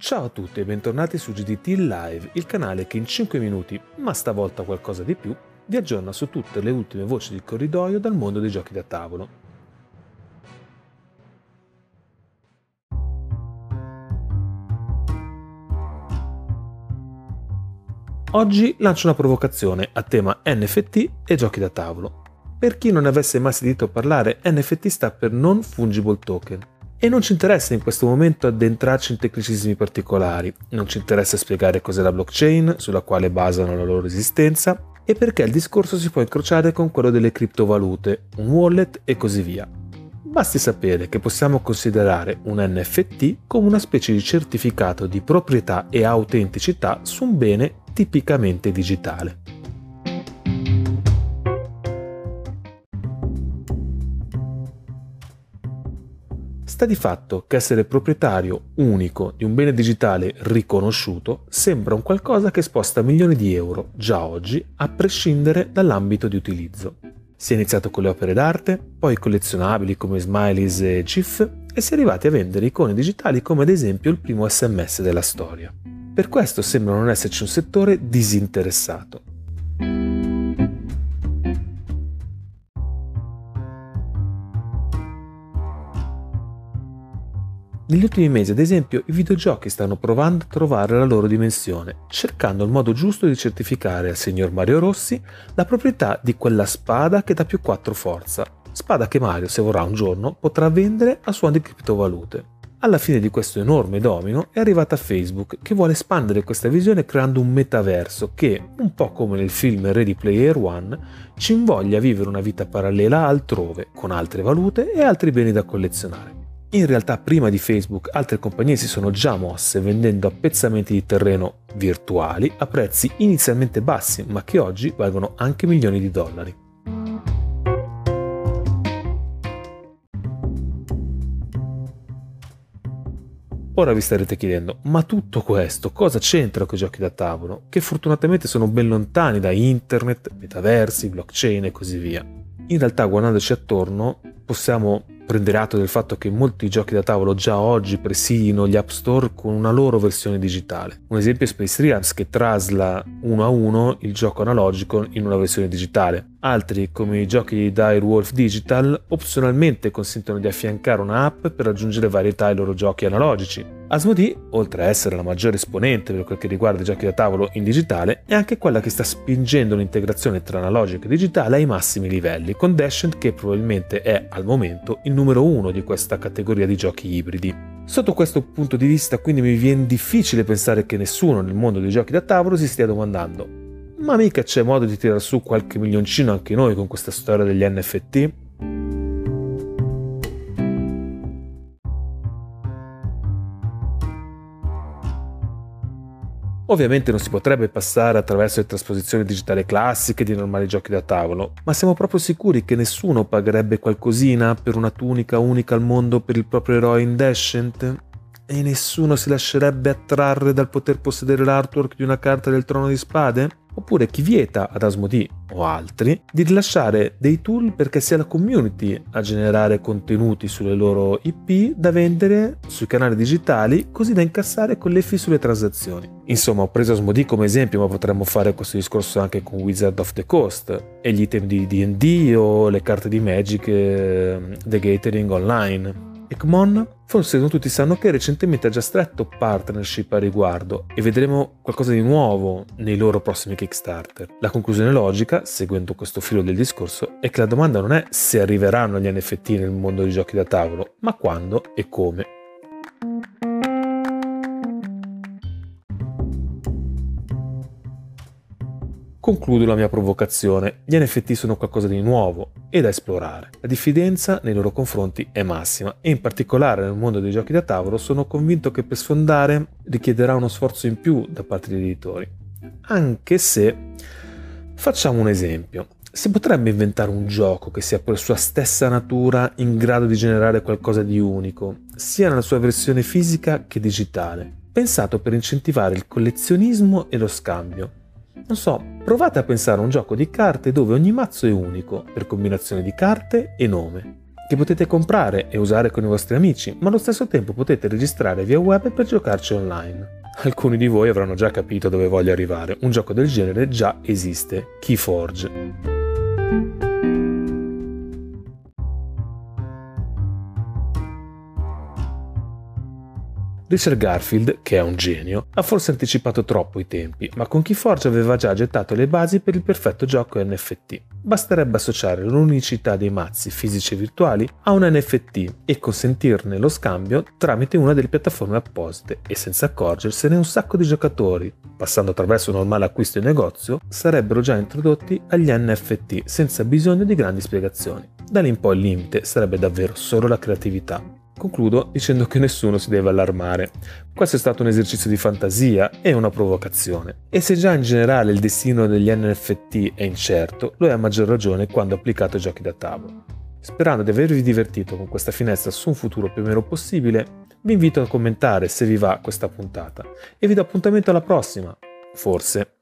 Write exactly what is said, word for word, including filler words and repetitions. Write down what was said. Ciao a tutti e bentornati su G D T Live, il canale che in cinque minuti, ma stavolta qualcosa di più, vi aggiorna su tutte le ultime voci di corridoio dal mondo dei giochi da tavolo. Oggi lancio una provocazione a tema N F T e giochi da tavolo. Per chi non ne avesse mai sentito parlare, N F T sta per Non Fungible Token. E non ci interessa in questo momento addentrarci in tecnicismi particolari, non ci interessa spiegare cos'è la blockchain, sulla quale basano la loro esistenza, e perché il discorso si può incrociare con quello delle criptovalute, un wallet e così via. Basti sapere che possiamo considerare un N F T come una specie di certificato di proprietà e autenticità su un bene tipicamente digitale. Sta di fatto che essere proprietario unico di un bene digitale riconosciuto sembra un qualcosa che sposta milioni di euro, già oggi, a prescindere dall'ambito di utilizzo. Si è iniziato con le opere d'arte, poi colezionabili come smilies e GIF, e si è arrivati a vendere icone digitali come ad esempio il primo sms della storia. Per questo sembra non esserci un settore disinteressato. Negli ultimi mesi, ad esempio, i videogiochi stanno provando a trovare la loro dimensione, cercando il modo giusto di certificare al signor Mario Rossi la proprietà di quella spada che dà più quattro forza, spada che Mario, se vorrà un giorno, potrà vendere a suon di criptovalute. Alla fine di questo enorme domino è arrivata Facebook, che vuole espandere questa visione creando un metaverso che, un po' come nel film Ready Player One, ci invoglia a vivere una vita parallela altrove, con altre valute e altri beni da collezionare. In realtà prima di Facebook altre compagnie si sono già mosse vendendo appezzamenti di terreno virtuali a prezzi inizialmente bassi ma che oggi valgono anche milioni di dollari. Ora vi starete chiedendo, ma tutto questo cosa c'entra con i giochi da tavolo, che fortunatamente sono ben lontani da internet, metaversi, blockchain e così via. In realtà guardandoci attorno possiamo prendere atto del fatto che molti giochi da tavolo già oggi presidiano gli app store con una loro versione digitale. Un esempio è Space Realms, che trasla uno a uno il gioco analogico in una versione digitale. Altri, come i giochi di Direwolf Digital, opzionalmente consentono di affiancare un'app per aggiungere varietà ai loro giochi analogici. Asmodee, oltre a essere la maggiore esponente per quel che riguarda i giochi da tavolo in digitale, è anche quella che sta spingendo l'integrazione tra analogico e digitale ai massimi livelli, con Descent che probabilmente è al momento il numero uno di questa categoria di giochi ibridi. Sotto questo punto di vista quindi mi viene difficile pensare che nessuno nel mondo dei giochi da tavolo si stia domandando: ma mica c'è modo di tirar su qualche milioncino anche noi con questa storia degli N F T? Ovviamente non si potrebbe passare attraverso le trasposizioni digitali classiche di normali giochi da tavolo, ma siamo proprio sicuri che nessuno pagherebbe qualcosina per una tunica unica al mondo per il proprio eroe in Descent? E nessuno si lascerebbe attrarre dal poter possedere l'artwork di una carta del Trono di Spade? Oppure chi vieta ad Asmodee o altri di rilasciare dei tool perché sia la community a generare contenuti sulle loro I P da vendere sui canali digitali così da incassare collefi sulle transazioni. Insomma, ho preso Asmodee come esempio, ma potremmo fare questo discorso anche con Wizard of the Coast e gli item di D and D o le carte di magic the gathering online. E C M O N, forse non tutti sanno che recentemente ha già stretto partnership a riguardo e vedremo qualcosa di nuovo nei loro prossimi Kickstarter. La conclusione logica, seguendo questo filo del discorso, è che la domanda non è se arriveranno gli N F T nel mondo dei giochi da tavolo, ma quando e come. Concludo la mia provocazione, gli N F T sono qualcosa di nuovo e da esplorare. La diffidenza nei loro confronti è massima e in particolare nel mondo dei giochi da tavolo sono convinto che per sfondare richiederà uno sforzo in più da parte degli editori. Anche se, facciamo un esempio, si potrebbe inventare un gioco che sia per sua stessa natura in grado di generare qualcosa di unico, sia nella sua versione fisica che digitale, pensato per incentivare il collezionismo e lo scambio. Non so, provate a pensare a un gioco di carte dove ogni mazzo è unico, per combinazione di carte e nome. che potete comprare e usare con i vostri amici, ma allo stesso tempo potete registrare via web per giocarci online. Alcuni di voi avranno già capito dove voglio arrivare, un gioco del genere già esiste, KeyForge. Richard Garfield, che è un genio, ha forse anticipato troppo i tempi, ma con KeyForge aveva già gettato le basi per il perfetto gioco N F T. Basterebbe associare l'unicità dei mazzi fisici e virtuali a un N F T e consentirne lo scambio tramite una delle piattaforme apposite, e senza accorgersene un sacco di giocatori, passando attraverso un normale acquisto in negozio, sarebbero già introdotti agli N F T senza bisogno di grandi spiegazioni. Da lì in poi il limite sarebbe davvero solo la creatività. Concludo dicendo che nessuno si deve allarmare. Questo è stato un esercizio di fantasia e una provocazione. E se già in generale il destino degli N F T è incerto, lo è a maggior ragione quando applicato ai giochi da tavolo. Sperando di avervi divertito con questa finestra su un futuro più o meno possibile, vi invito a commentare se vi va questa puntata e vi do appuntamento alla prossima, forse.